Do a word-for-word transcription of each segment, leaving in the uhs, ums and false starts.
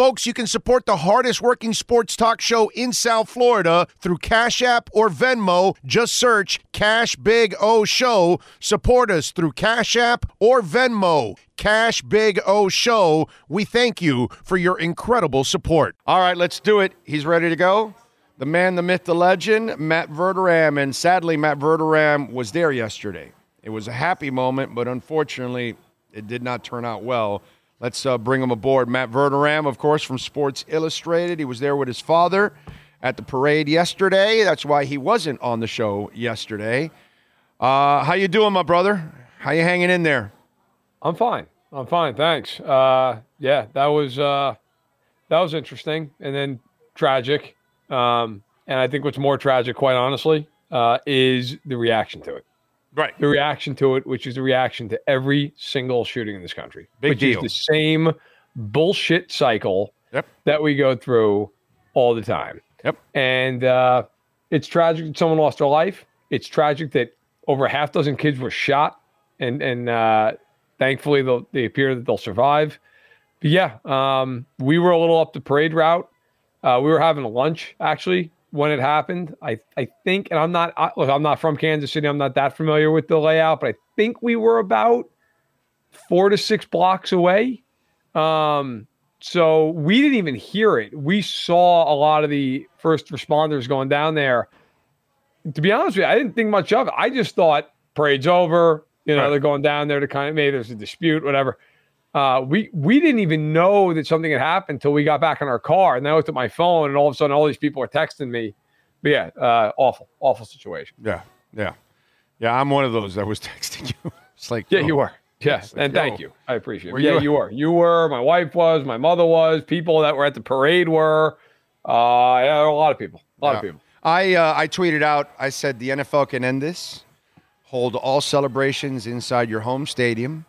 Folks, you can support the hardest working sports talk show in South Florida through Cash App or Venmo. Just search Cash Big O Show. Support us through Cash App or Venmo. Cash Big O Show. We thank you for your incredible support. All right, let's do it. He's ready to go. The man, the myth, the legend, Matt Verderame. And sadly, Matt Verderame was there yesterday. It was a happy moment, but unfortunately, it did not turn out well. Let's uh, bring him aboard. Matt Verderame, of course, from Sports Illustrated. He was there with his father at the parade yesterday. That's why he wasn't on the show yesterday. Uh, how you doing, my brother? How you hanging in there? I'm fine. I'm fine. Thanks. Uh, yeah, that was uh, that was interesting and then tragic. Um, and I think what's more tragic, quite honestly, uh, is the reaction to it. Right. The reaction to it, which is the reaction to every single shooting in this country. Big which deal. Which is the same bullshit cycle yep. that we go through all the time. Yep. And uh, it's tragic that someone lost their life. It's tragic that over a half dozen kids were shot. And, and uh, thankfully, they'll, they appear that they'll survive. But yeah, um, we were a little up the parade route. Uh, we were having lunch, actually, when it happened. I I think, and I'm not I, look, I'm not from Kansas City. I'm not that familiar with the layout, but I think we were about four to six blocks away. Um, so we didn't even hear it. We saw a lot of the first responders going down there. To be honest with you, I didn't think much of it. I just thought parade's over. You know, right. They're going down there to kind of maybe there's a dispute, whatever. Uh, we we didn't even know that something had happened until we got back in our car, and I looked at my phone, and all of a sudden, all these people are texting me. But yeah, uh, awful, awful situation. Yeah, yeah, yeah. I'm one of those that was texting you. It's like, yeah, oh. you were. Yes, yeah. Like, and yo. Thank you. I appreciate it. Were yeah, you, you were. You were. My wife was. My mother was. People that were at the parade were. Uh, yeah, there were a lot of people. A lot yeah. of people. I uh, I tweeted out. I said the N F L can end this. Hold all celebrations inside your home stadium.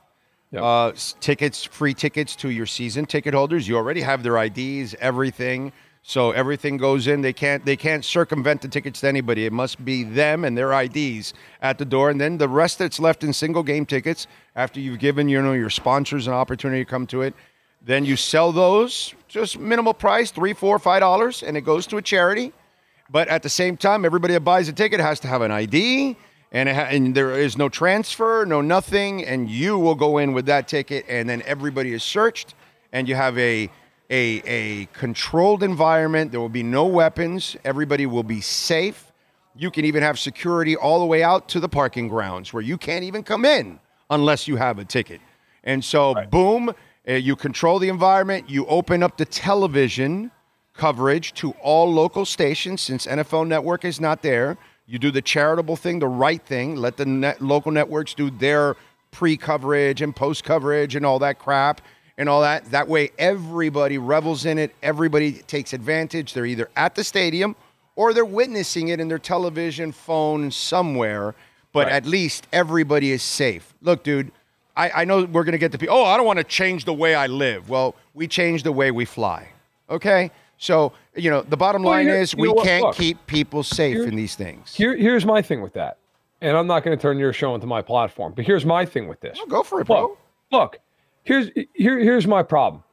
Yep. Uh, tickets, free tickets to your season ticket holders. You already have their I Ds, everything. So everything goes in. They can't, they can't circumvent the tickets to anybody. It must be them and their I Ds at the door. And then the rest that's left in single game tickets after you've given, you know, your sponsors an opportunity to come to it. Then you sell those just minimal price, three, four, five dollars. And it goes to a charity. But at the same time, everybody that buys a ticket has to have an I D. And, it ha- and there is no transfer, no nothing, and you will go in with that ticket, and then everybody is searched, and you have a a a controlled environment. There will be no weapons. Everybody will be safe. You can even have security all the way out to the parking grounds where you can't even come in unless you have a ticket. And so, right. boom, uh, you control the environment. You open up the television coverage to all local stations since N F L Network is not there. You do the charitable thing, the right thing. Let the net, local networks do their pre-coverage and post-coverage and all that crap and all that. That way, everybody revels in it. Everybody takes advantage. They're either at the stadium or they're witnessing it in their television, phone, somewhere. But right. at least everybody is safe. Look, dude, I, I know we're going to get the people. Oh, I don't want to change the way I live. Well, we change the way we fly. Okay? So, you know, the bottom line well, is we you know can't Look, keep people safe here, in these things. Here, here's my thing with that. And I'm not going to turn your show into my platform. But here's my thing with this. Well, go for it, bro. Look, look here's here, here's my problem.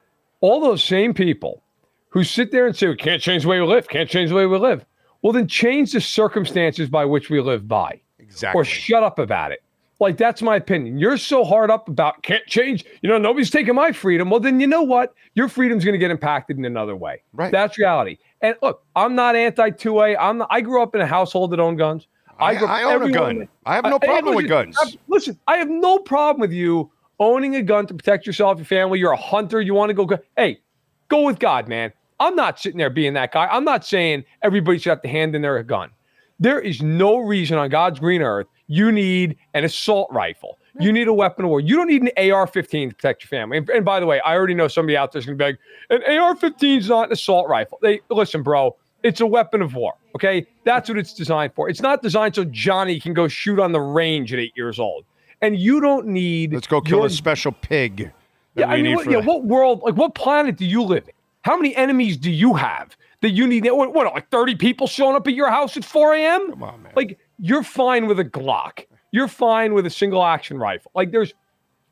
All those same people who sit there and say, we can't change the way we live, can't change the way we live. Well, then change the circumstances by which we live by. Exactly. Or shut up about it. Like, that's my opinion. You're so hard up about can't change. You know, nobody's taking my freedom. Well, then you know what? Your freedom's going to get impacted in another way. Right. That's reality. And look, I'm not anti two A. I'm not, I grew up in a household that owned guns. I, I, grew, I own a gun. With, I have no problem I, listen, with guns. I, listen, I have no problem with you owning a gun to protect yourself, your family. You're a hunter. You want to go. go hey, go with God, man. I'm not sitting there being that guy. I'm not saying everybody should have to hand in their gun. There is no reason on God's green earth you need an assault rifle. You need a weapon of war. You don't need an A R fifteen to protect your family. And, and by the way, I already know somebody out there's going to be like, an A R fifteen is not an assault rifle. They listen, bro, it's a weapon of war, okay? That's what it's designed for. It's not designed so Johnny can go shoot on the range at eight years old. And you don't need... Let's go kill your, a special pig. Yeah, I mean, what, yeah, what world, like what planet do you live in? How many enemies do you have that you need? What, what like thirty people showing up at your house at four a.m.? Come on, man. Like, you're fine with a Glock. You're fine with a single action rifle. Like, there's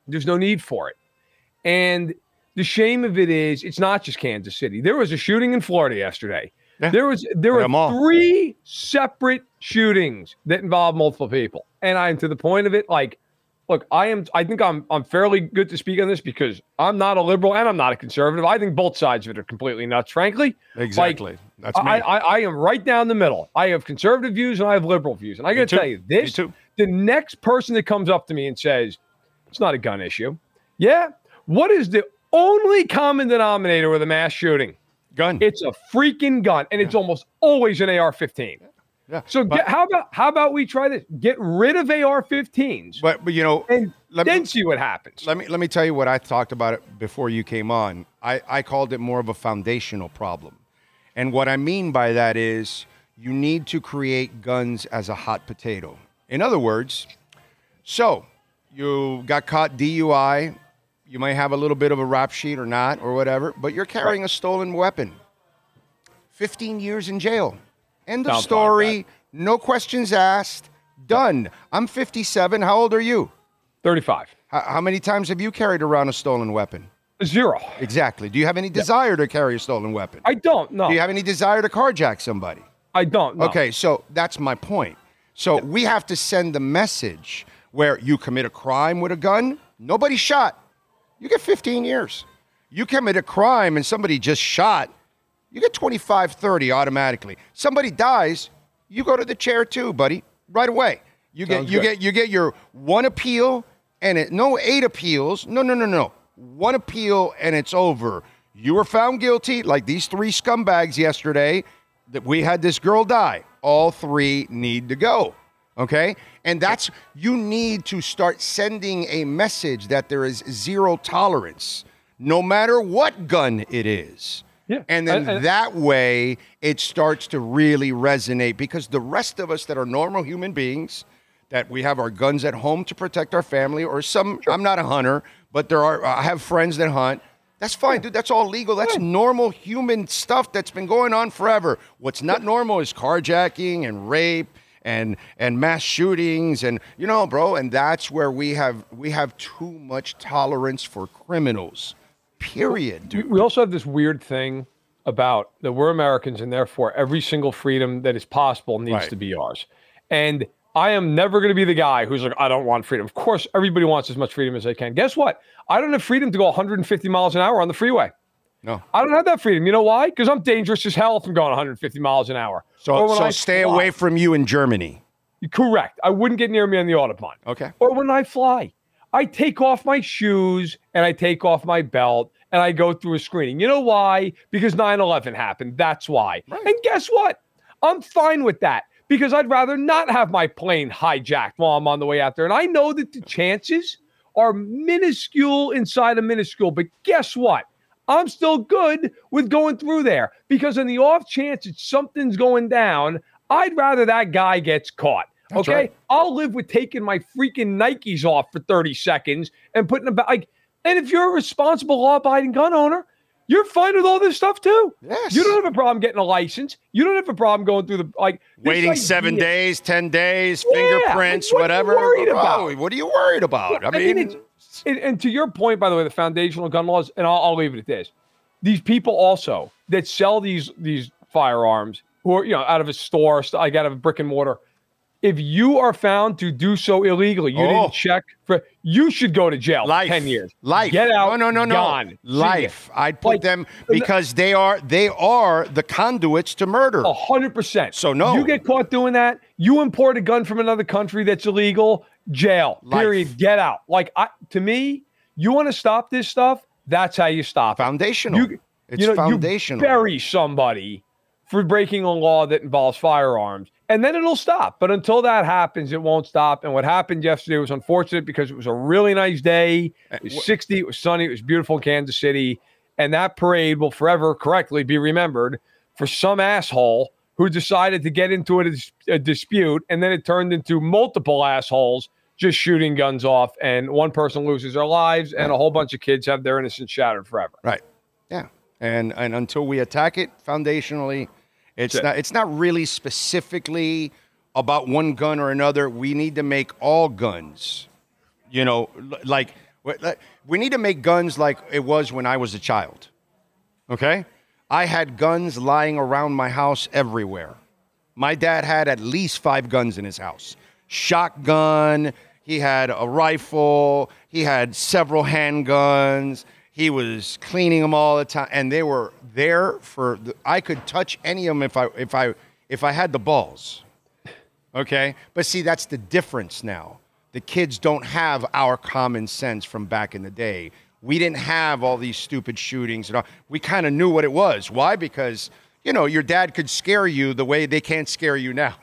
there's no need for it. And the shame of it is it's not just Kansas City. There was a shooting in Florida yesterday. Yeah. There was there were three separate shootings that involved multiple people. And I'm to the point of it, like, look, I am I think I'm I'm fairly good to speak on this because I'm not a liberal and I'm not a conservative. I think both sides of it are completely nuts, frankly. Exactly. Like, That's me. I, I, I am right down the middle. I have conservative views and I have liberal views. And I gotta tell you, this the next person that comes up to me and says, it's not a gun issue. Yeah. What is the only common denominator with a mass shooting? Gun. It's a freaking gun, and yeah. it's almost always an A R fifteen. Yeah. yeah. So but, get, how about how about we try this? Get rid of A R fifteens. But, but you know, and let then me, see what happens. Let me let me tell you what I talked about it before you came on. I, I called it more of a foundational problem, and what I mean by that is you need to create guns as a hot potato. In other words, so you got caught D U I. You may have a little bit of a rap sheet or not or whatever, but you're carrying a stolen weapon. fifteen years in jail. End of story. No questions asked. Done. I'm fifty-seven. How old are you? thirty-five. How, how many times have you carried around a stolen weapon? Zero. Exactly. Do you have any desire yep. to carry a stolen weapon? I don't, no. Do you have any desire to carjack somebody? I don't, no. Okay, so that's my point. So yep. we have to send the message where you commit a crime with a gun, nobody shot. You get fifteen years. You commit a crime and somebody just shot, you get twenty-five, thirty automatically. Somebody dies, you go to the chair too, buddy, right away. You get Sounds you good. get you get your one appeal and it no eight appeals. No, no, no, no. One appeal and it's over. You were found guilty like these three scumbags yesterday that we had this girl die. All three need to go. Okay? And that's, you need to start sending a message that there is zero tolerance, no matter what gun it is. Yeah. And then I, I, that way, it starts to really resonate because the rest of us that are normal human beings, that we have our guns at home to protect our family or some, sure. I'm not a hunter, but there are, I have friends that hunt. That's fine, dude. That's all legal. That's normal human stuff that's been going on forever. What's not normal is carjacking and rape. And and mass shootings and, you know, bro, and that's where we have we have too much tolerance for criminals, period. Dude. We also have this weird thing about that we're Americans and therefore every single freedom that is possible needs right. to be ours. And I am never going to be the guy who's like, I don't want freedom. Of course, everybody wants as much freedom as they can. Guess what? I don't have freedom to go one hundred fifty miles an hour on the freeway. No, I don't have that freedom. You know why? Because I'm dangerous as hell if I'm going one hundred fifty miles an hour. So, so stay fly, away from you in Germany. Correct. I wouldn't get near me on the Autobahn. Okay. Or when I fly, I take off my shoes and I take off my belt and I go through a screening. You know why? Because nine eleven happened. That's why. Right. And guess what? I'm fine with that because I'd rather not have my plane hijacked while I'm on the way out there. And I know that the chances are minuscule inside a minuscule, but guess what? I'm still good with going through there because in the off chance that something's going down, I'd rather that guy gets caught. That's okay. Right. I'll live with taking my freaking Nikes off for thirty seconds and putting them back. Like, and if you're a responsible law-abiding gun owner, you're fine with all this stuff too. Yes. You don't have a problem getting a license. You don't have a problem going through the like waiting idea. seven days, ten days, yeah. fingerprints, like, what whatever. Are you worried about? Oh, what are you worried about? Yeah, I mean, I mean And, and to your point, by the way, the foundational gun laws, and I'll, I'll leave it at this. These people also that sell these these firearms who are, you know, out of a store, like out of a brick and mortar. If you are found to do so illegally, you oh. didn't check for, you should go to jail Life. for ten years. Life. Get out. No, no, no, gone. no. Life. I'd put like, them because they are, they are the conduits to murder. A hundred percent. So no, you get caught doing that. You import a gun from another country that's illegal. Jail. Life. Period. Get out. Like I, to me, you want to stop this stuff. That's how you stop. Foundational. You, it's you know, foundational. You bury somebody for breaking a law that involves firearms, and then it'll stop. But until that happens, it won't stop. And what happened yesterday was unfortunate because it was a really nice day. It was sixty. It was sunny. It was beautiful in Kansas City, and that parade will forever correctly be remembered for some asshole who decided to get into a, a dispute, and then it turned into multiple assholes just shooting guns off, and one person loses their lives, and a whole bunch of kids have their innocence shattered forever. Right. Yeah. And and until we attack it foundationally, it's That's not it. it's not really specifically about one gun or another. We need to make all guns, you know, like We need to make guns like it was when I was a child, okay? I had guns lying around my house everywhere. My dad had at least five guns in his house. Shotgun, he had a rifle, he had several handguns. He was cleaning them all the time, and they were there for the, I could touch any of them if I if I if I had the balls. Okay? But see, that's the difference now. The kids don't have our common sense from back in the day. We didn't have all these stupid shootings and all. We kind of knew what it was. Why? Because, you know, your dad could scare you the way they can't scare you now.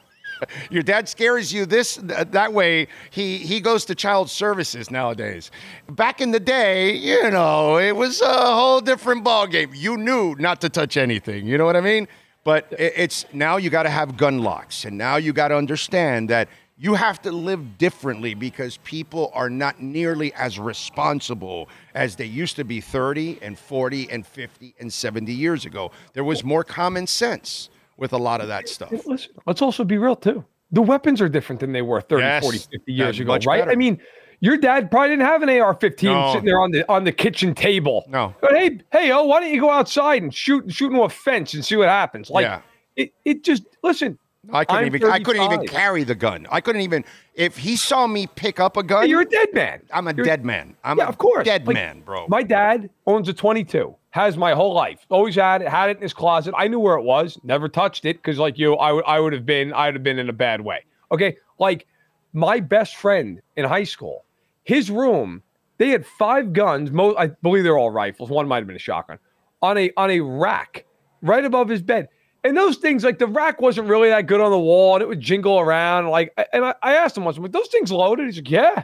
Your dad scares you this th- that way. He he goes to child services nowadays. Back in the day, you know, it was a whole different ballgame. You knew not to touch anything. You know what I mean? But it, it's now you got to have gun locks, and now you got to understand that you have to live differently because people are not nearly as responsible as they used to be thirty and forty and fifty and seventy years ago. There was more common sense with a lot of that stuff. Listen, let's also be real, too. The weapons are different than they were thirty, yes, forty, fifty years ago, right? Better. I mean, your dad probably didn't have an A R fifteen no, sitting there on the on the kitchen table. No. But, hey, hey, oh, why don't you go outside and shoot, shoot into a fence and see what happens? Like, yeah. it, it just, listen. I couldn't I'm even thirty-five. I couldn't even carry the gun. I couldn't even, if he saw me pick up a gun. You're a dead man. I'm a You're, dead man. I'm yeah, a of course. dead like, man, bro. My dad owns a twenty-two. Has my whole life. Always had it, had it in his closet. I knew where it was. Never touched it because, like you, I would I would have been I would have been in a bad way. Okay, like my best friend in high school, his room, they had five guns. Most I believe they're all rifles. One might have been a shotgun on a on a rack right above his bed. And those things, like the rack wasn't really that good on the wall, and it would jingle around. Like, and I, I asked him once, I'm like, "Those things loaded?" He's like, "Yeah."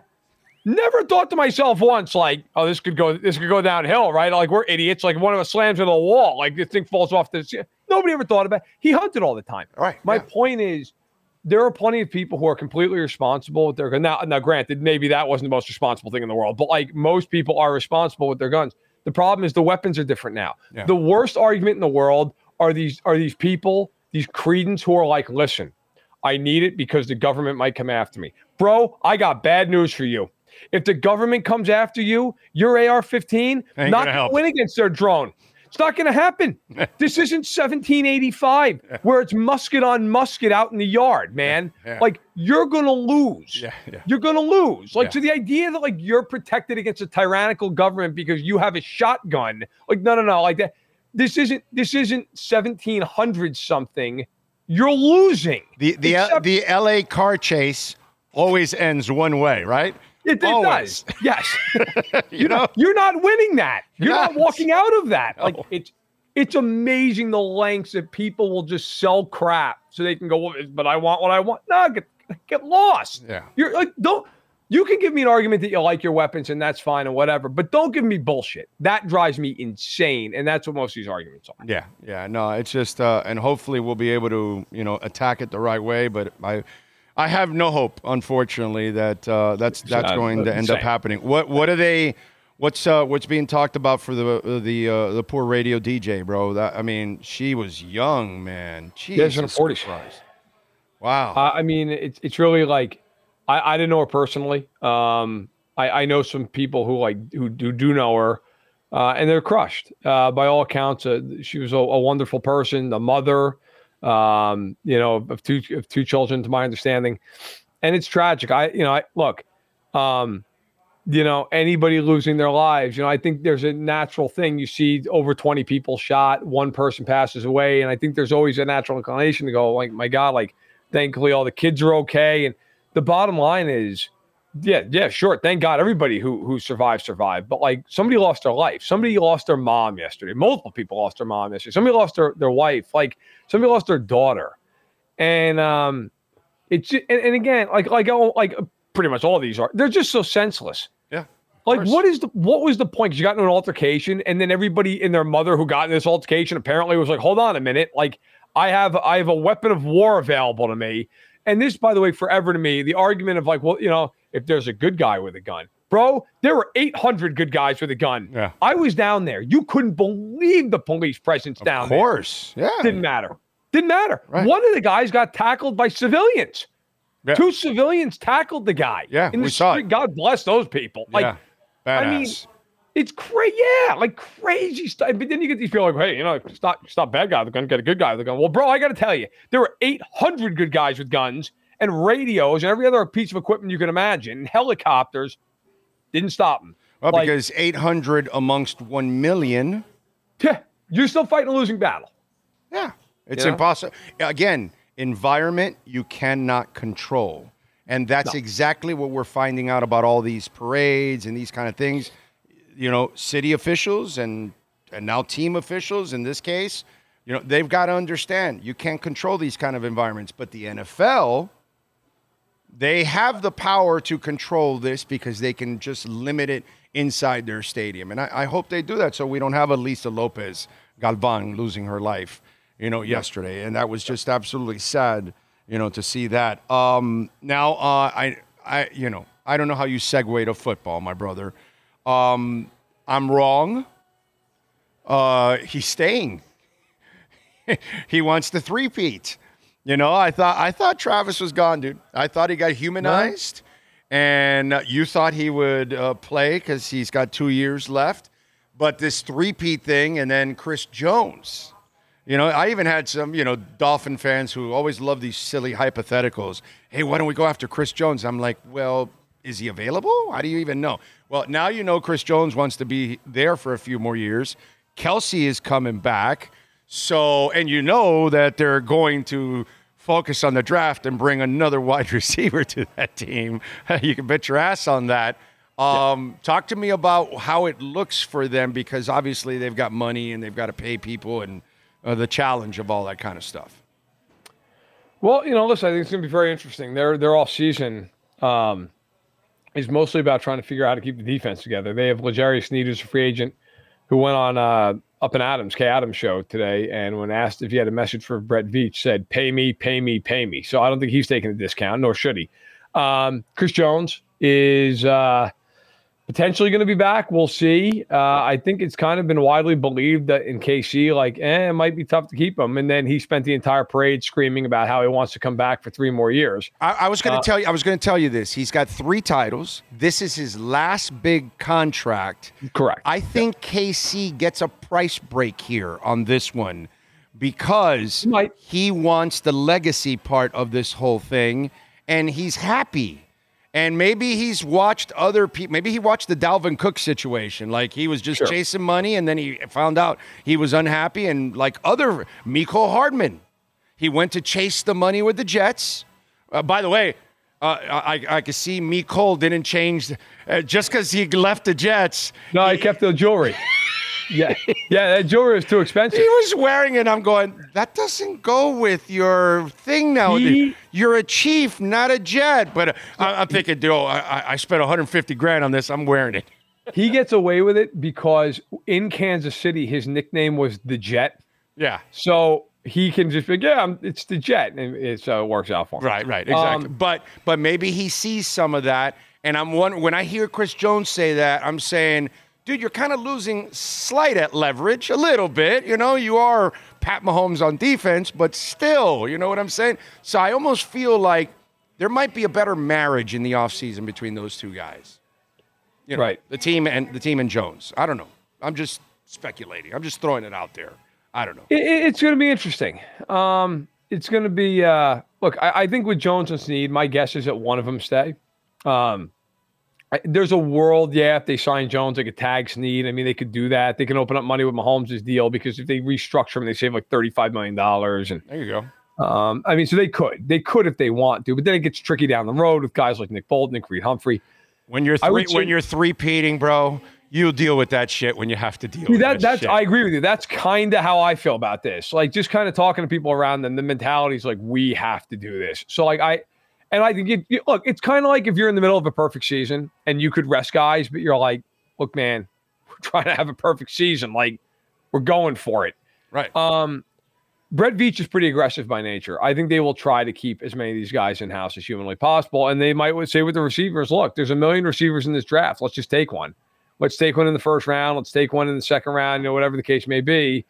Never thought to myself once, like, oh, this could go, this could go downhill, right? Like, we're idiots. Like, one of us slams into the wall. Like, this thing falls off this. Nobody ever thought about it. He hunted all the time. All right. My yeah. point is, there are plenty of people who are completely responsible with their guns. Now, now, granted, maybe that wasn't the most responsible thing in the world, but, like, most people are responsible with their guns. The problem is the weapons are different now. Yeah. The worst argument in the world are these are these people, these credence who are like, listen, I need it because the government might come after me. Bro, I got bad news for you. If the government comes after you, your A R fifteen not going to win against their drone. It's not going to happen. This isn't seventeen eighty-five where it's musket on musket out in the yard, man. Yeah, yeah. Like, you're going to lose. Yeah, yeah. You're going to lose. Like, yeah. So the idea that, like, you're protected against a tyrannical government because you have a shotgun, like, no, no, no, like that. This isn't, this isn't seventeen hundred something. You're losing. The, the, Except- the L A car chase always ends one way, right? It, it does. Yes. you know, not, you're not winning that. You're yes. not walking out of that. No. Like it's it's amazing the lengths that people will just sell crap so they can go, well, but I want what I want. No, get, get lost. Yeah. You're like, don't you can give me an argument that you like your weapons and that's fine and whatever, but don't give me bullshit. That drives me insane. And that's what most of these arguments are. Yeah. Yeah. No, it's just uh, and hopefully we'll be able to, you know, attack it the right way, but I I have no hope, unfortunately, that uh, that's that's going to end up happening. What what are they? What's uh, what's being talked about for the the uh, the poor radio D J, bro? That, I mean, she was young, man. Jesus yeah, Christ. Wow. Uh, I mean, it's it's really like I, I didn't know her personally. Um, I, I know some people who like who do, do know her, uh, and they're crushed uh, by all accounts. Uh, she was a, a wonderful person, a mother. Um, you know, of two of two children, to my understanding, and it's tragic. I, you know, I look, um, you know, anybody losing their lives, you know, I think there's a natural thing. You see over twenty people shot, one person passes away, and I think there's always a natural inclination to go, like, my God, like, thankfully all the kids are okay. And the bottom line is, yeah, yeah, sure, thank God everybody who who survived survived. But like, somebody lost their life. Somebody lost their mom yesterday. Multiple people lost their mom yesterday. Somebody lost their their wife. Like. Somebody lost their daughter, and um, it's and, and again, like like like pretty much all these are. They're just so senseless. Yeah. Like, what is the what was the point? 'Cause you got into an altercation, and then everybody and their mother who got in this altercation apparently was like, "Hold on a minute, like I have I have a weapon of war available to me." And this, by the way, forever to me, the argument of like, well, you know, if there's a good guy with a gun. Bro, there were eight hundred good guys with a gun. Yeah. I was down there. You couldn't believe the police presence down there. Of course. Yeah. Didn't matter. Didn't matter. Right. One of the guys got tackled by civilians. Yeah. Two civilians tackled the guy. Yeah, in the we street. saw it. God bless those people. Like, yeah. Badass. I mean, it's crazy. Yeah, like crazy stuff. But then you get these people like, hey, you know, it's not, it's not bad guy. They're going to get a good guy. They're going, well, bro, I got to tell you, there were eight hundred good guys with guns and radios and every other piece of equipment you can imagine. And helicopters didn't stop them. Well, like, because eight hundred amongst one million. Yeah, you're still fighting a losing battle. Yeah, it's you know? impossible. Again, environment you cannot control. And that's no. exactly what we're finding out about all these parades and these kind of things. You know, city officials and and now team officials in this case, you know, they've got to understand you can't control these kind of environments. But the N F L, they have the power to control this because they can just limit it inside their stadium. And I, I hope they do that so we don't have a Lisa Lopez Galvan losing her life, you know, yesterday. And that was just absolutely sad, you know, to see that. Um, now, uh, I, I, you know, I don't know how you segue to football, my brother. Um, I'm wrong. Uh, he's staying. He wants the three-peat. You know, I thought I thought Travis was gone, dude. I thought he got humanized, what? and uh, you thought he would uh, play because he's got two years left. But this three-peat thing, and then Chris Jones. You know, I even had some, you know, Dolphin fans who always love these silly hypotheticals. Hey, why don't we go after Chris Jones? I'm like, well, is he available? How do you even know? Well, now you know Chris Jones wants to be there for a few more years. Kelsey is coming back. So, and you know that they're going to focus on the draft and bring another wide receiver to that team. You can bet your ass on that. Um, yeah. Talk to me about how it looks for them, because obviously they've got money and they've got to pay people and uh, the challenge of all that kind of stuff. Well, you know, listen, I think it's going to be very interesting. Their their offseason um, is mostly about trying to figure out how to keep the defense together. They have L'Jarius Sneed, who's a free agent, who went on uh, Up and Adams, Kay Adams show today, and when asked if he had a message for Brett Veach, said, pay me, pay me, pay me. So I don't think he's taking a discount, nor should he. Um, Chris Jones is uh, potentially going to be back. We'll see. Uh, I think it's kind of been widely believed that in K C, like, eh, it might be tough to keep him. And then he spent the entire parade screaming about how he wants to come back for three more years. I, I was going to uh, tell you, I was going to tell you this. He's got three titles. This is his last big contract. Correct. I think yeah. K C gets a price break here on this one because he, he wants the legacy part of this whole thing, and he's happy. And maybe he's watched other people. Maybe he watched the Dalvin Cook situation. Like, he was just sure. chasing money, and then he found out he was unhappy. And like other Mecole Hardman, he went to chase the money with the Jets. Uh, by the way, uh, I I could see Mecole didn't change uh, just because he left the Jets. No, he, he kept the jewelry. yeah, yeah, that jewelry is too expensive. He was wearing it. I'm going, that doesn't go with your thing now. He, You're a Chief, not a Jet. But uh, I, I'm thinking, dude, oh, I, I spent one hundred fifty grand on this. I'm wearing it. He gets away with it because in Kansas City, his nickname was the Jet. Yeah. So he can just be, yeah, I'm, it's the Jet, and it uh, works out for him. Right, right, exactly. Um, but but maybe he sees some of that, and I'm wondering, when I hear Chris Jones say that, I'm saying, dude, you're kind of losing slight at leverage a little bit. You know, you are Pat Mahomes on defense, but still, you know what I'm saying? So I almost feel like there might be a better marriage in the offseason between those two guys. You know, right. The team and the team and Jones. I don't know. I'm just speculating. I'm just throwing it out there. I don't know. It, it's going to be interesting. Um, it's going to be uh, – look, I, I think with Jones and Sneed, my guess is that one of them stay. Um There's a world, yeah, if they sign Jones, they could tag Sneed. I mean, they could do that. They can open up money with Mahomes' deal because if they restructure him, they save like thirty-five million dollars. And there you go. Um, I mean, so they could. They could if they want to. But then it gets tricky down the road with guys like Nick Bolton and Creed Humphrey. When you're three, when you're three-peating, bro, you deal with that shit when you have to deal see, with that, that that's, shit. I agree with you. That's kind of how I feel about this. Like, just kind of talking to people around them, the mentality is like, we have to do this. So, like, I... And I think, it, you, look, it's kind of like if you're in the middle of a perfect season and you could rest guys, but you're like, look, man, we're trying to have a perfect season. Like, we're going for it. Right. Um, Brett Veach is pretty aggressive by nature. I think they will try to keep as many of these guys in-house as humanly possible. And they might say with the receivers, look, there's a million receivers in this draft. Let's just take one. Let's take one in the first round. Let's take one in the second round, you know, whatever the case may be.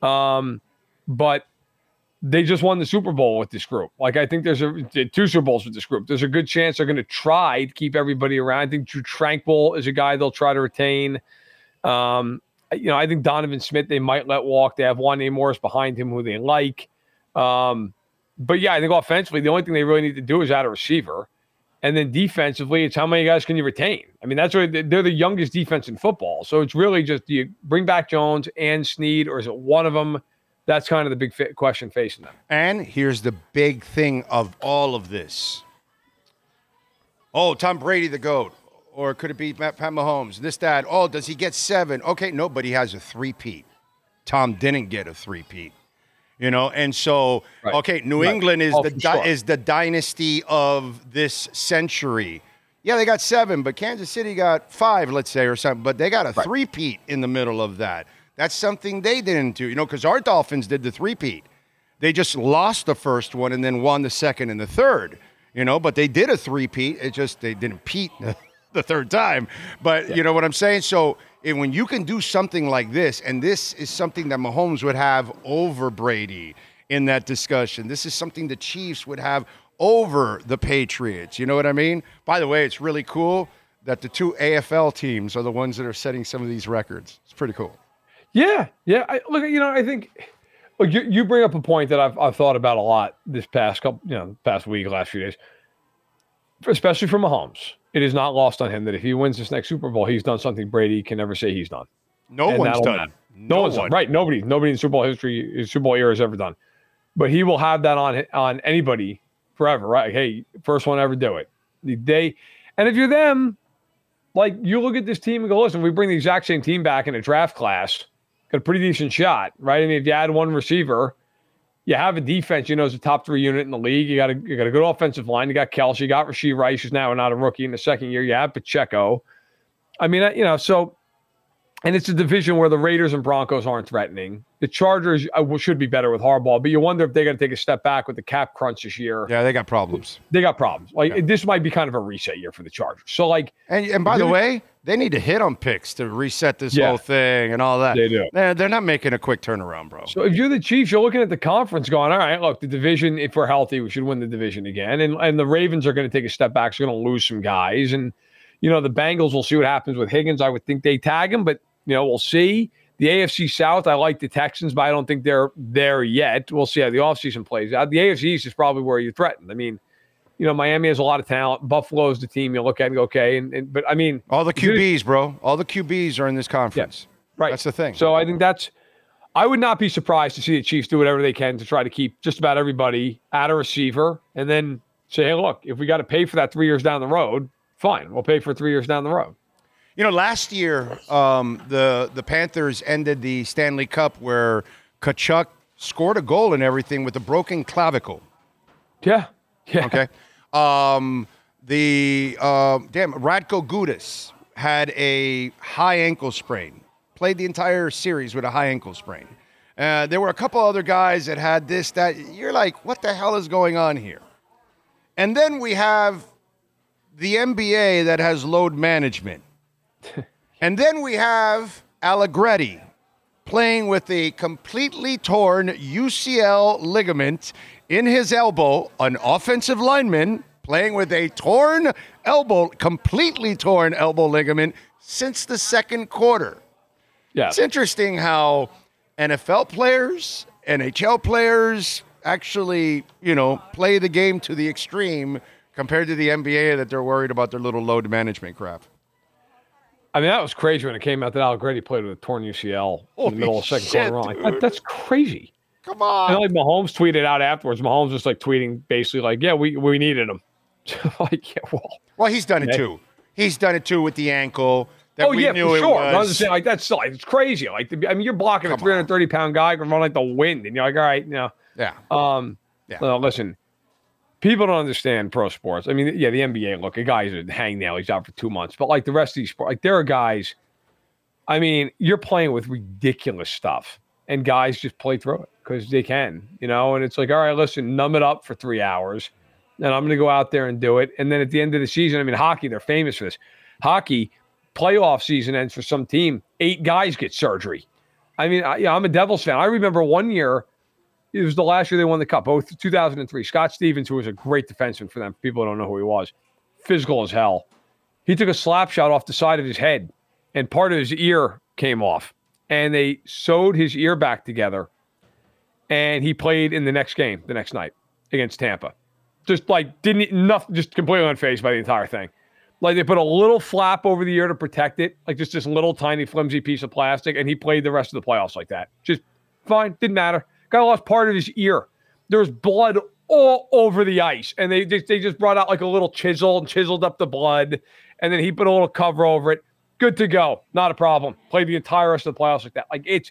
Um, but they just won the Super Bowl with this group. Like, I think there's a, two Super Bowls with this group. There's a good chance they're going to try to keep everybody around. I think Drew Tranquil is a guy they'll try to retain. Um, you know, I think Donovan Smith, they might let walk. They have Juan A. Morris behind him who they like. Um, but, yeah, I think offensively, the only thing they really need to do is add a receiver. And then defensively, it's how many guys can you retain? I mean, that's what they're the youngest defense in football. So it's really just, do you bring back Jones and Sneed, or is it one of them? That's kind of the big fi- question facing them. And here's the big thing of all of this. Oh, Tom Brady, the GOAT. Or could it be Pat Mahomes? This, that. Oh, does he get seven? Okay, nobody has a three-peat. Tom didn't get a three-peat. You know, and so, right. okay, New right. England is oh, the sure. is the dynasty of this century. Yeah, they got seven, but Kansas City got five, let's say, or something. But they got a right. three-peat in the middle of that. That's something they didn't do, you know, because our Dolphins did the three-peat. They just lost the first one and then won the second and the third, you know, but they did a three-peat. It just, they didn't peat the third time. But yeah. you know what I'm saying? So and when you can do something like this, and this is something that Mahomes would have over Brady in that discussion. This is something the Chiefs would have over the Patriots. You know what I mean? By the way, it's really cool that the two A F L teams are the ones that are setting some of these records. It's pretty cool. Yeah, yeah. I, look, you know, I think look, you, you bring up a point that I've I've thought about a lot this past couple, you know, past week, last few days, especially for Mahomes. It is not lost on him that if he wins this next Super Bowl, he's done something Brady can never say he's done. No and one's done. No, no one's one. done. Right? Nobody, nobody in Super Bowl history, Super Bowl era has ever done. But he will have that on on anybody forever, right? Hey, first one to ever do it. The day, and if you're them, like you look at this team and go, listen, we bring the exact same team back in a draft class. Got a pretty decent shot, right? I mean, if you add one receiver, you have a defense, you know, it's a top three unit in the league. You got a you got a good offensive line. You got Kelsey, you got Rasheed Rice, who's now not a rookie in the second year. You have Pacheco. I mean, you know, so, and it's a division where the Raiders and Broncos aren't threatening. The Chargers should be better with Harbaugh, but you wonder if they're going to take a step back with the cap crunch this year. Yeah, they got problems. They got problems. Like yeah. this might be kind of a reset year for the Chargers. So like, and and by the way, they need to hit on picks to reset this yeah, whole thing and all that. They do. They're, they're not making a quick turnaround, bro. So if you're the Chiefs, you're looking at the conference going, all right, look, the division, if we're healthy, we should win the division again. And and the Ravens are going to take a step back. So they're going to lose some guys. And, you know, the Bengals, we'll see what happens with Higgins. I would think they tag him, but, you know, we'll see. The A F C South, I like the Texans, but I don't think they're there yet. We'll see how the offseason plays out. The A F C East is probably where you're threatened. I mean, you know, Miami has a lot of talent. Buffalo is the team you look at and go, okay. And, and but, I mean. All the Q Bs, bro. All the Q Bs are in this conference. Yeah, right. That's the thing. So I think that's – I would not be surprised to see the Chiefs do whatever they can to try to keep just about everybody at a receiver and then say, hey, look, if we got to pay for that three years down the road, fine. We'll pay for three years down the road. You know, last year um, the, the Panthers ended the Stanley Cup where Kachuk scored a goal and everything with a broken clavicle. Yeah. Yeah. Okay. Um, the uh, damn Radko Gudas had a high ankle sprain. Played the entire series with a high ankle sprain. Uh, there were a couple other guys that had this, that. You're like, what the hell is going on here? And then we have the N B A that has load management. And then we have Allegretti playing with a completely torn U C L ligament in his elbow, an offensive lineman playing with a torn elbow, completely torn elbow ligament since the second quarter. Yeah. It's interesting how N F L players, N H L players actually, you know, play the game to the extreme compared to the N B A that they're worried about their little load management crap. I mean, that was crazy when it came out that Allegretti played with a torn U C L Holy in the middle of the second shit, quarter. Like, that, that's crazy. Come on. And like Mahomes tweeted out afterwards. Mahomes was like tweeting basically like, yeah, we, we needed him. like, yeah, well. Well, he's done okay. it too. He's done it too with the ankle. That oh, we yeah, knew for sure. I was saying, like, that's like, it's crazy. Like, I mean, you're blocking Come a three hundred thirty pound guy who can run like the wind. And you're like, all right, you know. Yeah. Um, yeah. No, listen, people don't understand pro sports. I mean, yeah, the N B A, look, a guy's a hangnail. He's out for two months. But like the rest of these sports, like there are guys, I mean, you're playing with ridiculous stuff. And guys just play through it because they can, you know, and it's like, all right, listen, numb it up for three hours and I'm going to go out there and do it. And then at the end of the season, I mean, hockey, they're famous for this. Hockey playoff season ends for some team. Eight guys get surgery. I mean, I, you know, I'm a Devils fan. I remember one year, it was the last year they won the Cup, both two thousand three. Scott Stevens, who was a great defenseman for them, people don't know who he was, physical as hell. He took a slap shot off the side of his head, and part of his ear came off, and they sewed his ear back together, and he played in the next game the next night against Tampa. Just like didn't nothing, just completely unfazed by the entire thing. Like they put a little flap over the ear to protect it, like just this little tiny flimsy piece of plastic, and he played the rest of the playoffs like that. Just fine, didn't matter. Guy lost part of his ear. There was blood all over the ice, and they just, they just brought out like a little chisel and chiseled up the blood, and then he put a little cover over it. Good to go, not a problem. Played the entire rest of the playoffs like that. Like it's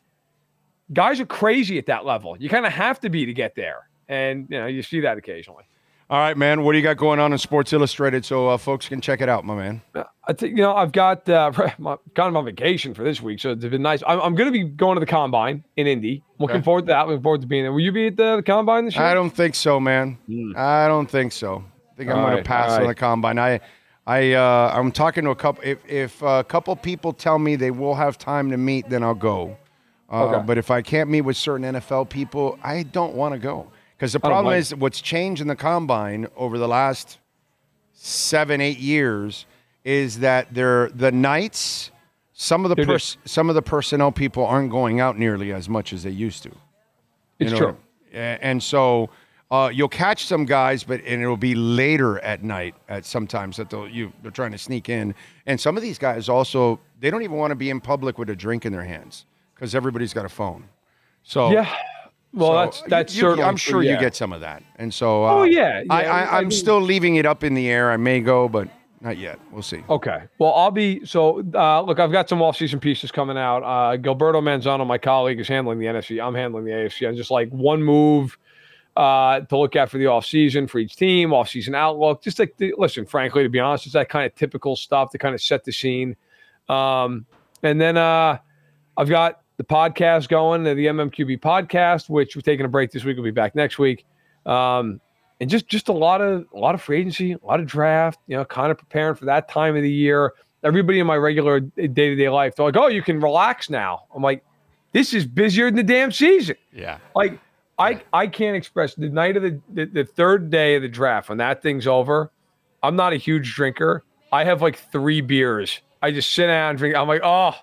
guys are crazy at that level. You kind of have to be to get there, and you know you see that occasionally. All right, man. What do you got going on in Sports Illustrated so uh, folks can check it out, my man? Uh, I think you know I've got uh, my, kind of on vacation for this week, so it's been nice. I'm, I'm going to be going to the Combine in Indy. Looking okay. forward to that. Looking forward to being there. Will you be at the, the Combine this year? I don't think so, man. Mm. I don't think so. I think all I'm right, going to pass right. on the Combine. I, I, uh, I'm talking to a couple. If if a couple people tell me they will have time to meet, then I'll go. Uh, okay. But if I can't meet with certain N F L people, I don't want to go. Because the problem like is what's changed in the Combine over the last seven, eight years is that they're, the nights, some of the pers- some of the personnel people aren't going out nearly as much as they used to. It's you know? true. And so uh, you'll catch some guys, but and it'll be later at night at sometimes that they'll, you, they're trying to sneak in. And some of these guys also, they don't even want to be in public with a drink in their hands because everybody's got a phone. So yeah. Well, so that's that's you, certainly. I'm sure yeah. you get some of that, and so. Uh, oh yeah, yeah I, I, I'm I mean, still leaving it up in the air. I may go, but not yet. We'll see. Okay. Well, I'll be. So uh, look, I've got some off-season pieces coming out. Uh, Gilberto Manzano, my colleague, is handling the N F C. I'm handling the A F C. I'm just like one move uh, to look at for the off-season for each team, off-season outlook. Just like the, listen, frankly, to be honest, it's that kind of typical stuff to kind of set the scene, um, and then uh, I've got. The podcast going, the M M Q B podcast, which we're taking a break this week. We'll be back next week, um, and just just a lot of a lot of free agency, a lot of draft. You know, kind of preparing for that time of the year. Everybody in my regular day to day life, they're like, "Oh, you can relax now." I'm like, "This is busier than the damn season." Yeah, like I I can't express the night of the the, the third day of the draft when that thing's over. I'm not a huge drinker. I have like three beers. I just sit down and drink. I'm like, oh.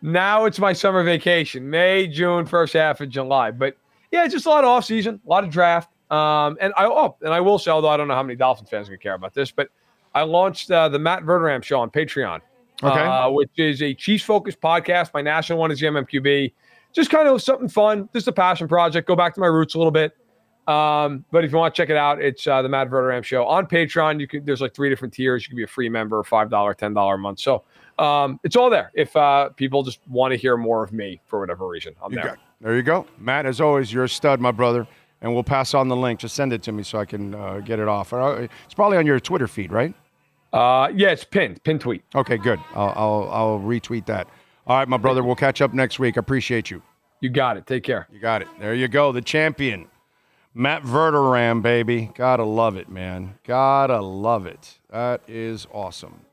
Now it's my summer vacation, May, June, first half of July. But, yeah, just a lot of off-season, a lot of draft. Um, and I oh, and I will say, although I don't know how many Dolphins fans are going to care about this, but I launched uh, the Matt Verderame show on Patreon, okay. uh, which is a Chiefs-focused podcast. My national one is the M M Q B. Just kind of something fun, just a passion project, go back to my roots a little bit. Um, but if you want to check it out, it's uh, the Matt Verderame show. On Patreon, you can, there's like three different tiers. You can be a free member, five dollars, ten dollars a month. So, Um, it's all there. If uh, people just want to hear more of me for whatever reason, I'm you there. There you go. Matt, as always, you're a stud, my brother. And we'll pass on the link. Just send it to me so I can uh, get it off. It's probably on your Twitter feed, right? Uh, yeah, it's pinned. Pinned tweet. Okay, good. I'll, I'll, I'll retweet that. All right, my brother, we'll catch up next week. I appreciate you. You got it. Take care. You got it. There you go. The champion, Matt Verderame, baby. Gotta love it, man. Gotta love it. That is awesome.